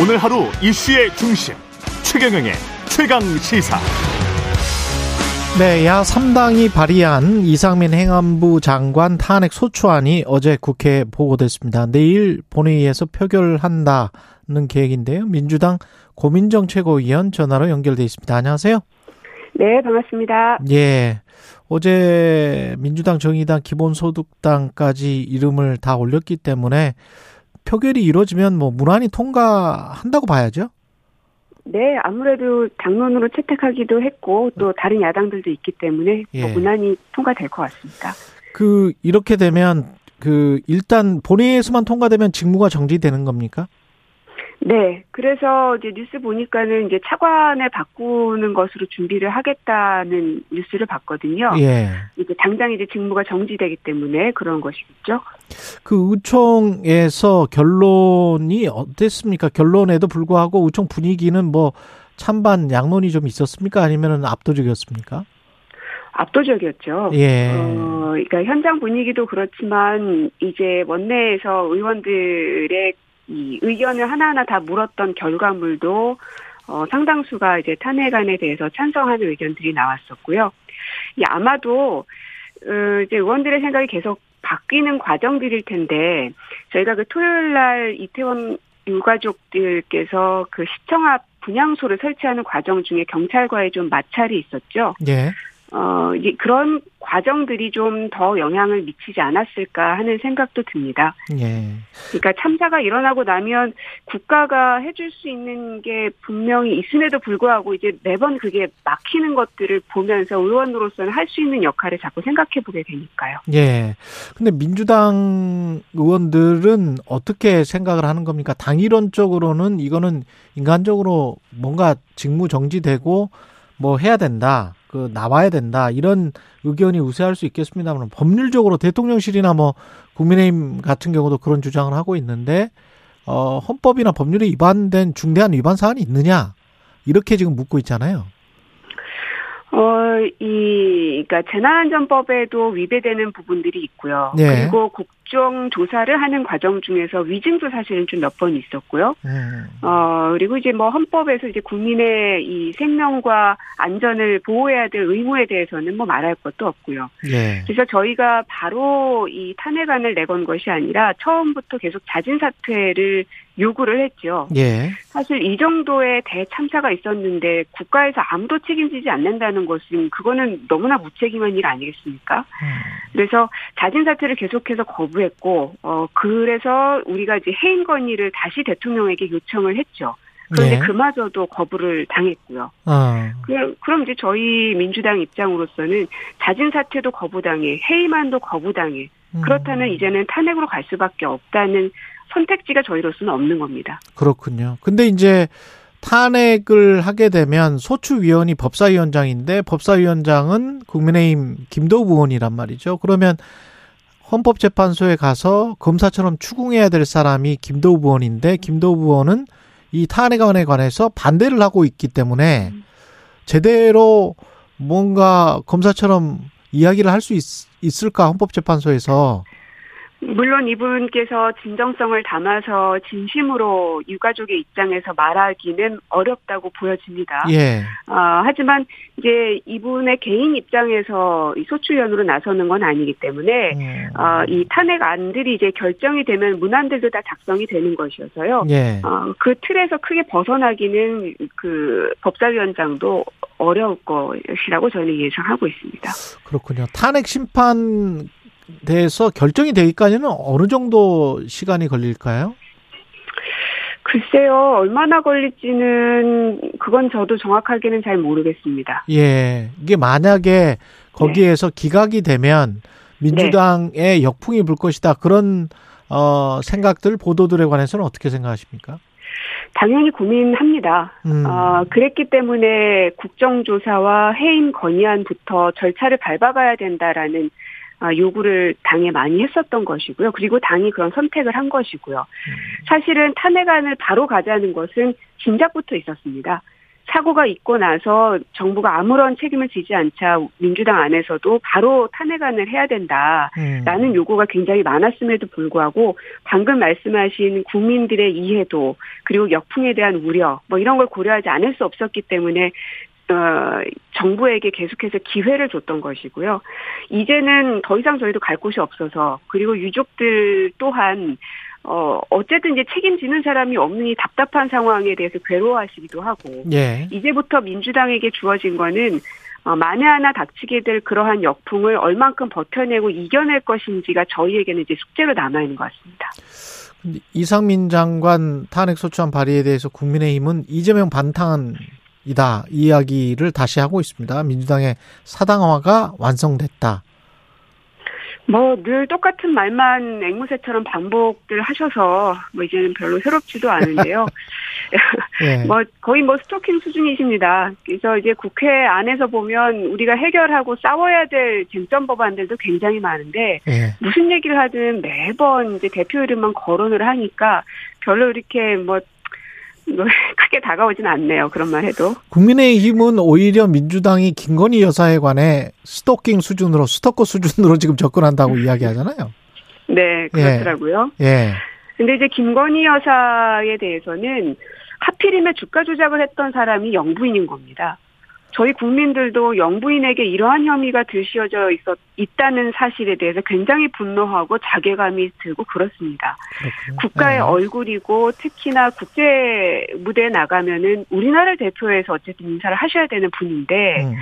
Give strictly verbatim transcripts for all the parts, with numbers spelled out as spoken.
오늘 하루 이슈의 중심 최경영의 최강시사. 네, 야 삼 당이 발의한 이상민 행안부 장관 탄핵 소추안이 어제 국회에 보고됐습니다. 내일 본회의에서 표결한다는 계획인데요. 민주당 고민정 최고위원 전화로 연결돼 있습니다. 안녕하세요. 네, 반갑습니다. 예, 어제 민주당, 정의당, 기본소득당까지 이름을 다 올렸기 때문에 표결이 이루어지면 뭐 무난히 통과한다고 봐야죠? 네, 아무래도 당론으로 채택하기도 했고 또 다른 야당들도 있기 때문에 예. 뭐 무난히 통과될 것 같습니다. 그 이렇게 되면 그 일단 본회의에서만 통과되면 직무가 정지되는 겁니까? 네, 그래서 이제 뉴스 보니까는 이제 차관을 바꾸는 것으로 준비를 하겠다는 뉴스를 봤거든요. 예. 이제 당장 이제 직무가 정지되기 때문에 그런 것이겠죠. 그 의총에서 결론이 어땠습니까? 결론에도 불구하고 의총 분위기는 뭐 찬반 양론이 좀 있었습니까? 아니면은 압도적이었습니까? 압도적이었죠. 예. 어, 그러니까 현장 분위기도 그렇지만 이제 원내에서 의원들의 이 의견을 하나하나 다 물었던 결과물도 어, 상당수가 이제 탄핵안에 대해서 찬성하는 의견들이 나왔었고요. 이 아마도 어, 이제 의원들의 생각이 계속 바뀌는 과정들일 텐데 저희가 그 토요일 날 이태원 유가족들께서 그 시청 앞 분향소를 설치하는 과정 중에 경찰과의 좀 마찰이 있었죠. 네. 어, 이제 그런 과정들이 좀 더 영향을 미치지 않았을까 하는 생각도 듭니다. 예. 그러니까 참사가 일어나고 나면 국가가 해줄 수 있는 게 분명히 있음에도 불구하고 이제 매번 그게 막히는 것들을 보면서 의원으로서는 할 수 있는 역할을 자꾸 생각해 보게 되니까요. 예. 근데 민주당 의원들은 어떻게 생각을 하는 겁니까? 당이론적으로는 이거는 인간적으로 뭔가 직무 정지되고 뭐 해야 된다. 그 나와야 된다 이런 의견이 우세할 수 있겠습니다만 법률적으로 대통령실이나 뭐 국민의힘 같은 경우도 그런 주장을 하고 있는데 어, 헌법이나 법률에 위반된 중대한 위반 사안이 있느냐 이렇게 지금 묻고 있잖아요. 어, 이, 그러니까 재난안전법에도 위배되는 부분들이 있고요. 네. 그리고 국정 조사를 하는 과정 중에서 위증도 사실은 좀 몇 번 있었고요. 네. 어, 그리고 이제 뭐 헌법에서 이제 국민의 이 생명과 안전을 보호해야 될 의무에 대해서는 뭐 말할 것도 없고요. 네. 그래서 저희가 바로 이 탄핵안을 내건 것이 아니라 처음부터 계속 자진 사퇴를 요구를 했죠. 예. 사실 이 정도의 대참사가 있었는데 국가에서 아무도 책임지지 않는다는 것은 그거는 너무나 무책임한 일 아니겠습니까? 음. 그래서 자진 사퇴를 계속해서 거부했고, 어 그래서 우리가 이제 해임 건의를 다시 대통령에게 요청을 했죠. 그런데 예. 그마저도 거부를 당했고요. 아. 그럼, 그럼 이제 저희 민주당 입장으로서는 자진 사퇴도 거부당해, 해임안도 거부당해. 음. 그렇다면 이제는 탄핵으로 갈 수밖에 없다는. 선택지가 저희로서는 없는 겁니다. 그렇군요. 근데 이제 탄핵을 하게 되면 소추위원이 법사위원장인데 법사위원장은 국민의힘 김도우 의원이란 말이죠. 그러면 헌법재판소에 가서 검사처럼 추궁해야 될 사람이 김도우 의원인데 김도우 의원은 이 탄핵안에 관해서 반대를 하고 있기 때문에 제대로 뭔가 검사처럼 이야기를 할 수 있을까 헌법재판소에서. 물론 이분께서 진정성을 담아서 진심으로 유가족의 입장에서 말하기는 어렵다고 보여집니다. 예. 어, 하지만 이제 이분의 개인 입장에서 소추위원으로 나서는 건 아니기 때문에 예. 어, 이 탄핵안들이 이제 결정이 되면 문안들도 다 작성이 되는 것이어서요. 예. 어, 그 틀에서 크게 벗어나기는 그 법사위원장도 어려울 것이라고 저는 예상하고 있습니다. 그렇군요. 탄핵 심판 돼서 결정이 되기까지는 어느 정도 시간이 걸릴까요? 글쎄요, 얼마나 걸릴지는 그건 저도 정확하게는 잘 모르겠습니다. 예, 이게 만약에 거기에서 네. 기각이 되면 민주당에 네. 역풍이 불 것이다. 그런 어, 생각들, 보도들에 관해서는 어떻게 생각하십니까? 당연히 고민합니다. 음. 어, 그랬기 때문에 국정조사와 해임 건의안부터 절차를 밟아가야 된다라는 요구를 당에 많이 했었던 것이고요. 그리고 당이 그런 선택을 한 것이고요. 사실은 탄핵안을 바로 가자는 것은 진작부터 있었습니다. 사고가 있고 나서 정부가 아무런 책임을 지지 않자 민주당 안에서도 바로 탄핵안을 해야 된다라는 음. 요구가 굉장히 많았음에도 불구하고 방금 말씀하신 국민들의 이해도 그리고 역풍에 대한 우려 뭐 이런 걸 고려하지 않을 수 없었기 때문에 어, 정부에게 계속해서 기회를 줬던 것이고요. 이제는 더 이상 저희도 갈 곳이 없어서 그리고 유족들 또한 어, 어쨌든 이제 책임지는 사람이 없으니 답답한 상황에 대해서 괴로워하시기도 하고 예. 이제부터 민주당에게 주어진 거는 어, 만에 하나 닥치게 될 그러한 역풍을 얼만큼 버텨내고 이겨낼 것인지가 저희에게는 이제 숙제로 남아있는 것 같습니다. 근데 이상민 장관 탄핵소추안 발의에 대해서 국민의힘은 이재명 반탄이다 이야기를 다시 하고 있습니다. 민주당의 사당화가 완성됐다. 뭐 늘 똑같은 말만 앵무새처럼 반복들 하셔서 뭐 이제는 별로 새롭지도 않은데요. 네. 뭐 거의 뭐 스토킹 수준이십니다. 그래서 이제 국회 안에서 보면 우리가 해결하고 싸워야 될 쟁점 법안들도 굉장히 많은데 네. 무슨 얘기를 하든 매번 이제 대표 이름만 거론을 하니까 별로 이렇게 뭐 크게 다가오진 않네요. 그런 말 해도. 국민의힘은 오히려 민주당이 김건희 여사에 관해 스토킹 수준으로 스토커 수준으로 지금 접근한다고 이야기하잖아요. 네. 그렇더라고요. 예. 근데 이제 김건희 여사에 대해서는 하필이면 주가 조작을 했던 사람이 영부인인 겁니다. 저희 국민들도 영부인에게 이러한 혐의가 들씌워져 있었, 있다는 사실에 대해서 굉장히 분노하고 자괴감이 들고 그렇습니다. 그렇군요. 국가의 네. 얼굴이고 특히나 국제 무대에 나가면은 우리나라를 대표해서 어쨌든 인사를 하셔야 되는 분인데 음.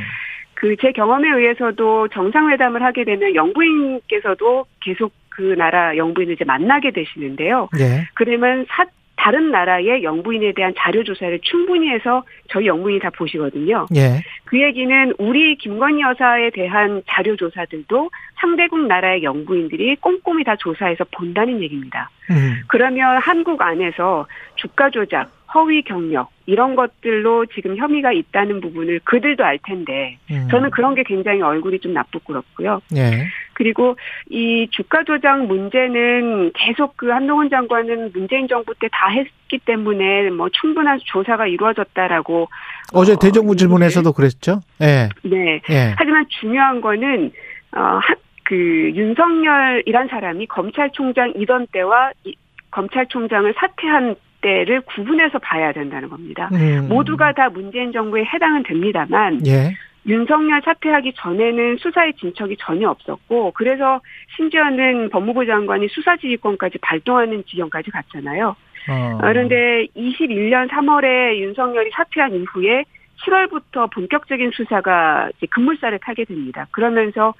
그 제 경험에 의해서도 정상회담을 하게 되면 영부인께서도 계속 그 나라 영부인을 이제 만나게 되시는데요. 네. 그러면 사 다른 나라의 영부인에 대한 자료 조사를 충분히 해서 저희 영부인이 다 보시거든요. 예. 그 얘기는 우리 김건희 여사에 대한 자료 조사들도 상대국 나라의 영부인들이 꼼꼼히 다 조사해서 본다는 얘기입니다. 음. 그러면 한국 안에서 주가 조작, 허위 경력 이런 것들로 지금 혐의가 있다는 부분을 그들도 알 텐데 음. 저는 그런 게 굉장히 얼굴이 좀 나쁘고요. 예. 그리고 이 주가 조작 문제는 계속 그 한동훈 장관은 문재인 정부 때 다 했기 때문에 뭐 충분한 조사가 이루어졌다라고 어제 어, 대정부 질문에서도 그랬죠. 예. 네. 예. 하지만 중요한 거는 어, 그 윤석열이란 사람이 검찰총장이던 때와 이, 검찰총장을 사퇴한 때를 구분해서 봐야 된다는 겁니다. 음. 모두가 다 문재인 정부에 해당은 됩니다만 예. 윤석열 사퇴하기 전에는 수사의 진척이 전혀 없었고 그래서 심지어는 법무부 장관이 수사지휘권까지 발동하는 지경까지 갔잖아요. 어. 그런데 이십일년 삼월에 윤석열이 사퇴한 이후에 칠월부터 본격적인 수사가 이제 급물살을 타게 됩니다. 그러면서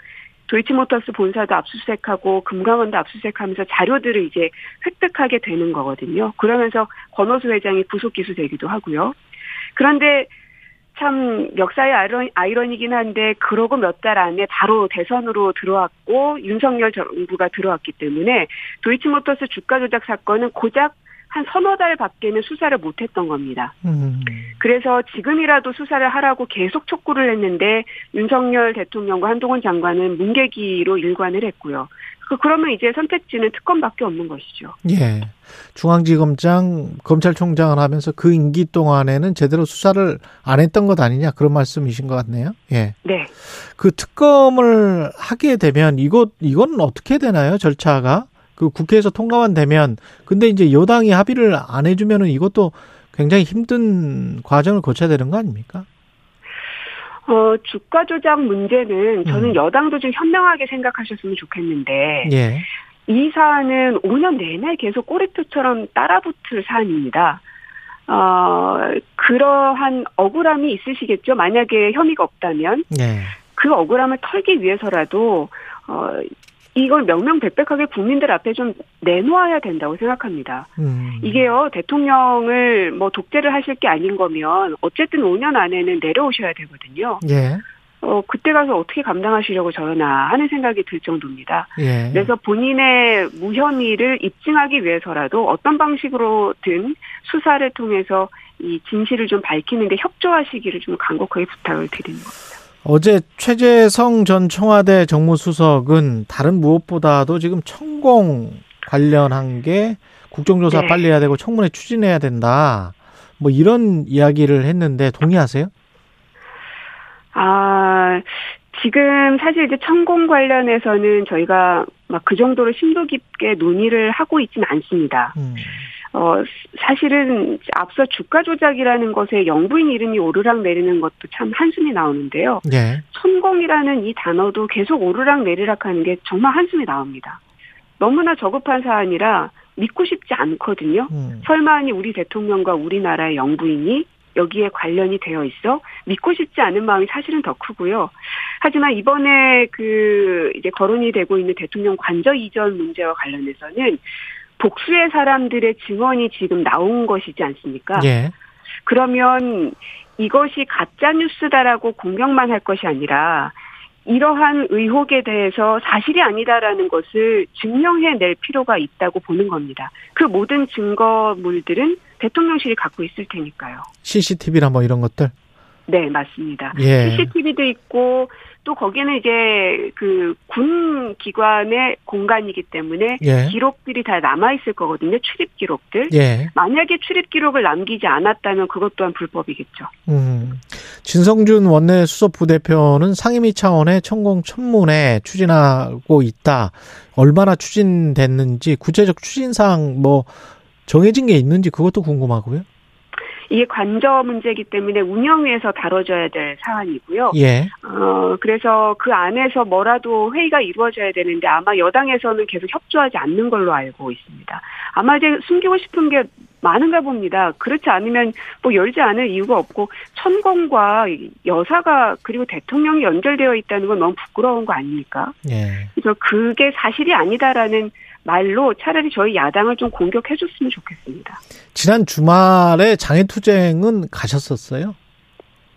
도이치모터스 본사도 압수수색하고 금강원도 압수수색하면서 자료들을 이제 획득하게 되는 거거든요. 그러면서 권오수 회장이 구속 기소되기도 하고요. 그런데 참 역사의 아이러니, 아이러니긴 한데 그러고 몇 달 안에 바로 대선으로 들어왔고 윤석열 정부가 들어왔기 때문에 도이치모터스 주가 조작 사건은 고작 한 서너 달 밖에는 수사를 못했던 겁니다. 음. 그래서 지금이라도 수사를 하라고 계속 촉구를 했는데 윤석열 대통령과 한동훈 장관은 뭉개기로 일관을 했고요. 그러면 이제 선택지는 특검밖에 없는 것이죠. 예. 중앙지검장, 검찰총장을 하면서 그 임기 동안에는 제대로 수사를 안 했던 것 아니냐 그런 말씀이신 것 같네요. 예. 네. 그 특검을 하게 되면 이것 이건 어떻게 되나요? 절차가? 그 국회에서 통과만 되면 근데 이제 여당이 합의를 안 해주면은 이것도 굉장히 힘든 과정을 거쳐야 되는 거 아닙니까? 어 주가 조작 문제는 저는 음. 여당도 좀 현명하게 생각하셨으면 좋겠는데 예. 이 사안은 오 년 내내 계속 꼬리표처럼 따라붙을 사안입니다. 어 그러한 억울함이 있으시겠죠. 만약에 혐의가 없다면 예. 그 억울함을 털기 위해서라도 어. 이걸 명명백백하게 국민들 앞에 좀 내놓아야 된다고 생각합니다. 음. 이게요, 대통령을 뭐 독재를 하실 게 아닌 거면 어쨌든 오 년 안에는 내려오셔야 되거든요. 예. 어, 그때 가서 어떻게 감당하시려고 저러나 하는 생각이 들 정도입니다. 예. 그래서 본인의 무혐의를 입증하기 위해서라도 어떤 방식으로든 수사를 통해서 이 진실을 좀 밝히는데 협조하시기를 좀 간곡하게 부탁을 드리는 겁니다. 어제 최재성 전 청와대 정무수석은 다른 무엇보다도 지금 천공 관련한 게 국정조사 네. 빨리 해야 되고 청문회 추진해야 된다. 뭐 이런 이야기를 했는데 동의하세요? 아, 지금 사실 이제 천공 관련해서는 저희가 막 그 정도로 심도 깊게 논의를 하고 있진 않습니다. 음. 어, 사실은 앞서 주가 조작이라는 것에 영부인 이름이 오르락 내리는 것도 참 한숨이 나오는데요. 네. 천공이라는 이 단어도 계속 오르락 내리락 하는 게 정말 한숨이 나옵니다. 너무나 저급한 사안이라 믿고 싶지 않거든요. 음. 설마 아니 우리 대통령과 우리나라의 영부인이 여기에 관련이 되어 있어 믿고 싶지 않은 마음이 사실은 더 크고요. 하지만 이번에 그 이제 거론이 되고 있는 대통령 관저 이전 문제와 관련해서는 복수의 사람들의 증언이 지금 나온 것이지 않습니까? 예. 그러면 이것이 가짜뉴스다라고 공격만 할 것이 아니라 이러한 의혹에 대해서 사실이 아니다라는 것을 증명해낼 필요가 있다고 보는 겁니다. 그 모든 증거물들은 대통령실이 갖고 있을 테니까요. 씨씨티비나 뭐 이런 것들? 네, 맞습니다. 예. 씨씨티비도 있고 또 거기는 이제 그 군 기관의 공간이기 때문에 예. 기록들이 다 남아 있을 거거든요. 출입 기록들. 예. 만약에 출입 기록을 남기지 않았다면 그것 또한 불법이겠죠. 음. 진성준 원내 수석 부대표는 상임위 차원의 천공 천문에 추진하고 있다. 얼마나 추진됐는지 구체적 추진 사항 뭐 정해진 게 있는지 그것도 궁금하고요. 이게 관저 문제이기 때문에 운영위에서 다뤄져야 될 사안이고요. 예. 어, 그래서 그 안에서 뭐라도 회의가 이루어져야 되는데 아마 여당에서는 계속 협조하지 않는 걸로 알고 있습니다. 아마 이제 숨기고 싶은 게 많은가 봅니다. 그렇지 않으면 뭐 열지 않을 이유가 없고 천공과 여사가 그리고 대통령이 연결되어 있다는 건 너무 부끄러운 거 아닙니까? 예. 그래서 그게 사실이 아니다라는 말로 차라리 저희 야당을 좀 공격해줬으면 좋겠습니다. 지난 주말에 장애투쟁은 가셨었어요?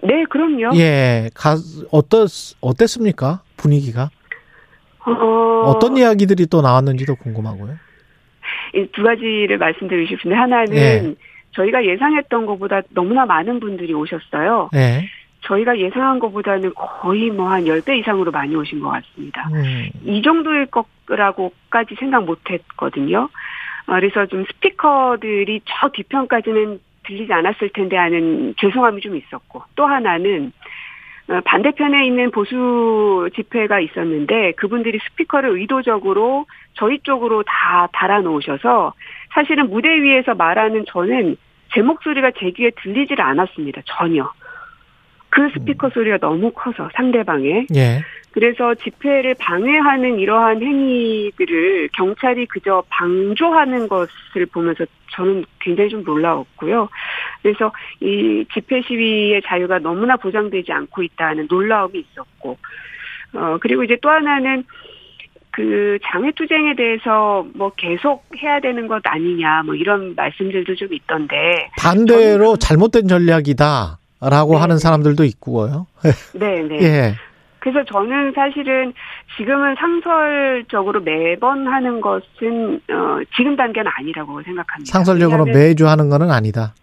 네, 그럼요. 예, 가, 어떻, 어땠습니까? 분위기가? 어... 어떤 이야기들이 또 나왔는지도 궁금하고요. 두 가지를 말씀드리고 싶은데 하나는 예. 저희가 예상했던 것보다 너무나 많은 분들이 오셨어요. 네. 예. 저희가 예상한 것보다는 거의 뭐 한 십 배 이상으로 많이 오신 것 같습니다. 음. 이 정도일 거라고까지 생각 못 했거든요. 그래서 좀 스피커들이 저 뒤편까지는 들리지 않았을 텐데 하는 죄송함이 좀 있었고 또 하나는 반대편에 있는 보수 집회가 있었는데 그분들이 스피커를 의도적으로 저희 쪽으로 다 달아놓으셔서 사실은 무대 위에서 말하는 저는 제 목소리가 제 귀에 들리질 않았습니다. 전혀. 그 스피커 소리가 너무 커서 상대방에. 예. 그래서 집회를 방해하는 이러한 행위들을 경찰이 그저 방조하는 것을 보면서 저는 굉장히 좀 놀라웠고요. 그래서 이 집회 시위의 자유가 너무나 보장되지 않고 있다는 놀라움이 있었고. 어, 그리고 이제 또 하나는 그 장외투쟁에 대해서 뭐 계속 해야 되는 것 아니냐 뭐 이런 말씀들도 좀 있던데. 반대로 잘못된 전략이다. 라고 네. 하는 사람들도 있고요. 네, 네. 예. 그래서 저는 사실은 지금은 상설적으로 매번 하는 것은 어, 지금 단계는 아니라고 생각합니다. 상설적으로 매주 하는 거는 아니다.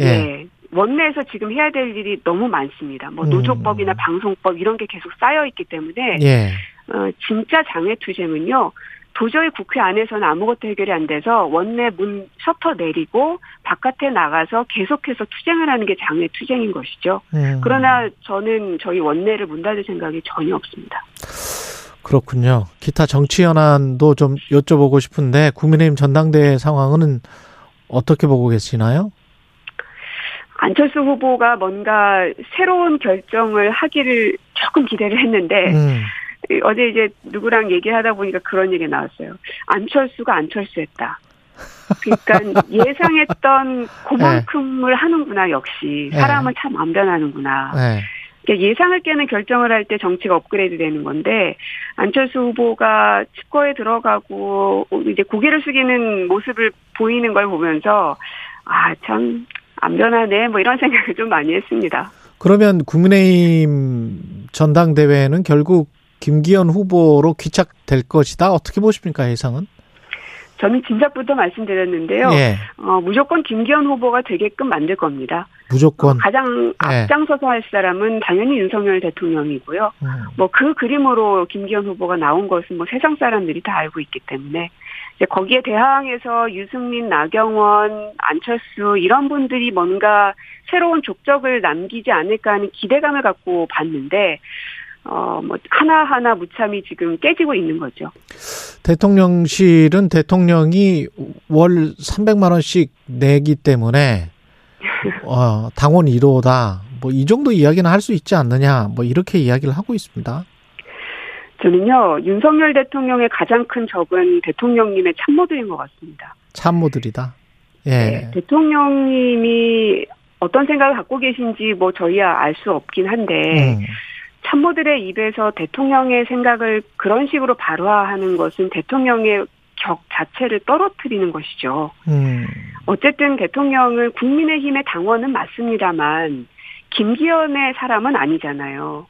예. 네. 원내에서 지금 해야 될 일이 너무 많습니다. 뭐 노조법이나 음. 방송법 이런 게 계속 쌓여 있기 때문에 예. 어, 진짜 장외투쟁은요. 도저히 국회 안에서는 아무것도 해결이 안 돼서 원내 문 셔터 내리고 바깥에 나가서 계속해서 투쟁을 하는 게 장외 투쟁인 것이죠. 음. 그러나 저는 저희 원내를 문 닫을 생각이 전혀 없습니다. 그렇군요. 기타 정치 현안도 좀 여쭤보고 싶은데 국민의힘 전당대회 상황은 어떻게 보고 계시나요? 안철수 후보가 뭔가 새로운 결정을 하기를 조금 기대를 했는데 음. 어제 이제 누구랑 얘기하다 보니까 그런 얘기가 나왔어요. 안철수가 안철수했다. 그러니까 예상했던 그만큼을 하는구나 역시. 사람은 참 안 변하는구나. 그러니까 예상을 깨는 결정을 할 때 정치가 업그레이드 되는 건데 안철수 후보가 집권에 들어가고 이제 고개를 숙이는 모습을 보이는 걸 보면서 아, 참 안 변하네 뭐 이런 생각을 좀 많이 했습니다. 그러면 국민의힘 전당대회는 결국 김기현 후보로 귀착될 것이다. 어떻게 보십니까, 예상은? 저는 진작부터 말씀드렸는데요. 예. 어, 무조건 김기현 후보가 되게끔 만들 겁니다. 무조건. 어, 가장 예. 앞장서서 할 사람은 당연히 윤석열 대통령이고요. 음. 뭐 그 그림으로 김기현 후보가 나온 것은 뭐 세상 사람들이 다 알고 있기 때문에 이제 거기에 대항해서 유승민, 나경원, 안철수 이런 분들이 뭔가 새로운 족적을 남기지 않을까 하는 기대감을 갖고 봤는데 어, 뭐 하나하나 무참히 지금 깨지고 있는 거죠. 대통령실은 대통령이 월 삼백만 원씩 내기 때문에 어, 당원 일 호다. 뭐 이 정도 이야기는 할 수 있지 않느냐. 뭐 이렇게 이야기를 하고 있습니다. 저는요, 윤석열 대통령의 가장 큰 적은 대통령님의 참모들인 것 같습니다. 참모들이다? 예. 네, 대통령님이 어떤 생각을 갖고 계신지 뭐 저희야 알 수 없긴 한데, 음. 참모들의 입에서 대통령의 생각을 그런 식으로 발화하는 것은 대통령의 격 자체를 떨어뜨리는 것이죠. 음. 어쨌든 대통령은 국민의힘의 당원은 맞습니다만, 김기현의 사람은 아니잖아요.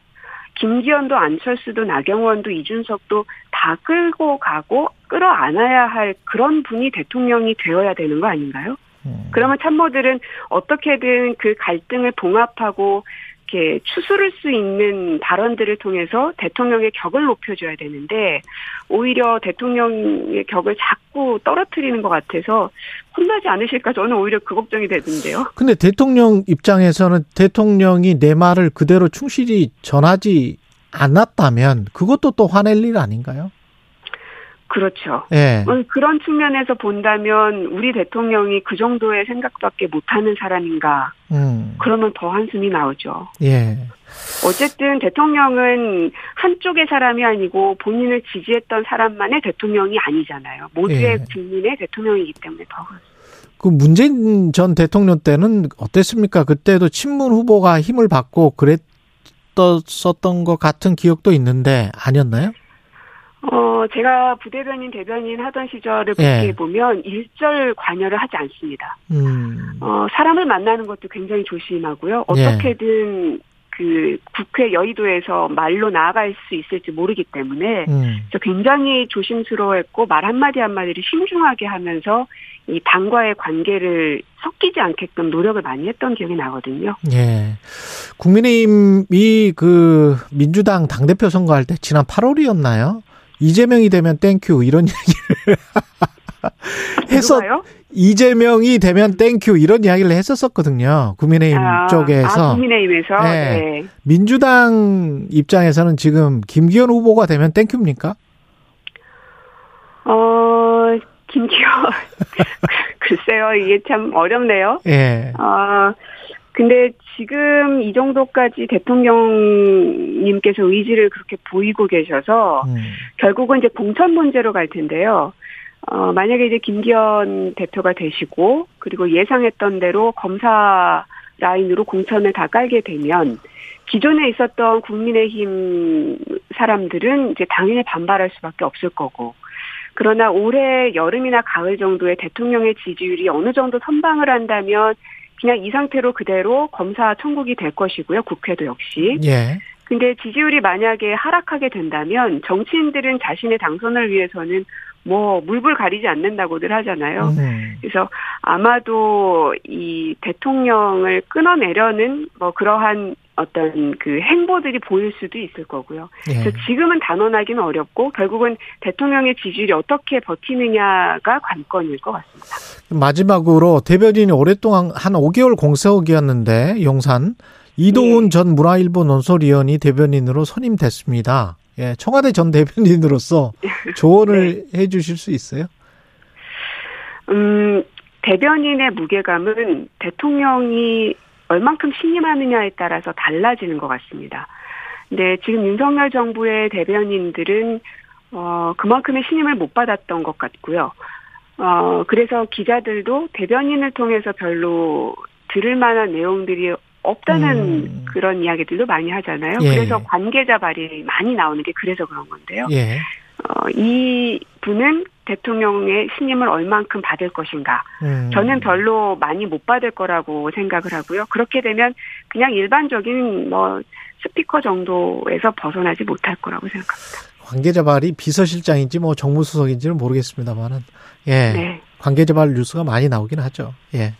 김기현도 안철수도 나경원도 이준석도 다 끌고 가고 끌어안아야 할 그런 분이 대통령이 되어야 되는 거 아닌가요? 음. 그러면 참모들은 어떻게든 그 갈등을 봉합하고 이렇게 추스를 수 있는 발언들을 통해서 대통령의 격을 높여줘야 되는데 오히려 대통령의 격을 자꾸 떨어뜨리는 것 같아서 혼나지 않으실까 저는 오히려 그 걱정이 되던데요. 근데 대통령 입장에서는 대통령이 내 말을 그대로 충실히 전하지 않았다면 그것도 또 화낼 일 아닌가요? 그렇죠. 예. 그런 측면에서 본다면 우리 대통령이 그 정도의 생각밖에 못하는 사람인가. 음. 그러면 더 한숨이 나오죠. 예. 어쨌든 대통령은 한쪽의 사람이 아니고 본인을 지지했던 사람만의 대통령이 아니잖아요. 모두의 예. 국민의 대통령이기 때문에 더. 그 문재인 전 대통령 때는 어땠습니까? 그때도 친문 후보가 힘을 받고 그랬었던 것 같은 기억도 있는데 아니었나요? 어, 제가 부대변인, 대변인 하던 시절을 예. 보면 일절 관여를 하지 않습니다. 음. 어, 사람을 만나는 것도 굉장히 조심하고요. 어떻게든 예. 그 국회 여의도에서 말로 나아갈 수 있을지 모르기 때문에 음. 굉장히 조심스러워했고 말 한마디 한마디를 신중하게 하면서 이 당과의 관계를 섞이지 않게끔 노력을 많이 했던 기억이 나거든요. 예. 국민의힘이 그 민주당 당대표 선거할 때 지난 팔월이었나요? 이재명이 되면 땡큐 이런 얘기를 해서 이재명이 되면 땡큐 이런 이야기를 했었었거든요. 국민의힘 아, 쪽에서. 아, 국민의힘에서. 네. 네. 민주당 입장에서는 지금 김기현 후보가 되면 땡큐입니까? 어, 김기현 글쎄요, 이게 참 어렵네요. 예. 네. 어, 근데 지금 이 정도까지 대통령님께서 의지를 그렇게 보이고 계셔서 음. 결국은 이제 공천 문제로 갈 텐데요. 어, 만약에 이제 김기현 대표가 되시고 그리고 예상했던 대로 검사 라인으로 공천을 다 깔게 되면 기존에 있었던 국민의힘 사람들은 이제 당연히 반발할 수밖에 없을 거고. 그러나 올해 여름이나 가을 정도에 대통령의 지지율이 어느 정도 선방을 한다면 그냥 이 상태로 그대로 검사 천국이 될 것이고요. 국회도 역시. 예. 근데 지지율이 만약에 하락하게 된다면 정치인들은 자신의 당선을 위해서는 뭐 물불 가리지 않는다고들 하잖아요. 네. 그래서 아마도 이 대통령을 끊어내려는 뭐 그러한 어떤 그 행보들이 보일 수도 있을 거고요. 예. 그래서 지금은 단언하기는 어렵고 결국은 대통령의 지지율이 어떻게 버티느냐가 관건일 것 같습니다. 마지막으로 대변인이 오랫동안 한 오 개월 공석이었는데 용산 이도훈 예. 전 문화일보 논설위원이 대변인으로 선임됐습니다. 예, 청와대 전 대변인으로서 조언을 네. 해 주실 수 있어요? 음, 대변인의 무게감은 대통령이 얼만큼 신임하느냐에 따라서 달라지는 것 같습니다. 근데 지금 윤석열 정부의 대변인들은 어, 그만큼의 신임을 못 받았던 것 같고요. 어, 그래서 기자들도 대변인을 통해서 별로 들을 만한 내용들이 없다는 음. 그런 이야기들도 많이 하잖아요. 예. 그래서 관계자 발이 많이 나오는 게 그래서 그런 건데요. 예. 어, 이 분은 대통령의 신임을 얼만큼 받을 것인가. 음. 저는 별로 많이 못 받을 거라고 생각을 하고요. 그렇게 되면 그냥 일반적인 뭐 스피커 정도에서 벗어나지 못할 거라고 생각합니다. 관계자 발이 비서실장인지 뭐 정무수석인지는 모르겠습니다만은 예. 네. 관계자 발 뉴스가 많이 나오긴 하죠. 예.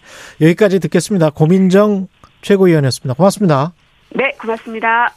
여기까지 듣겠습니다. 고민정 최고위원이었습니다. 고맙습니다. 네, 고맙습니다.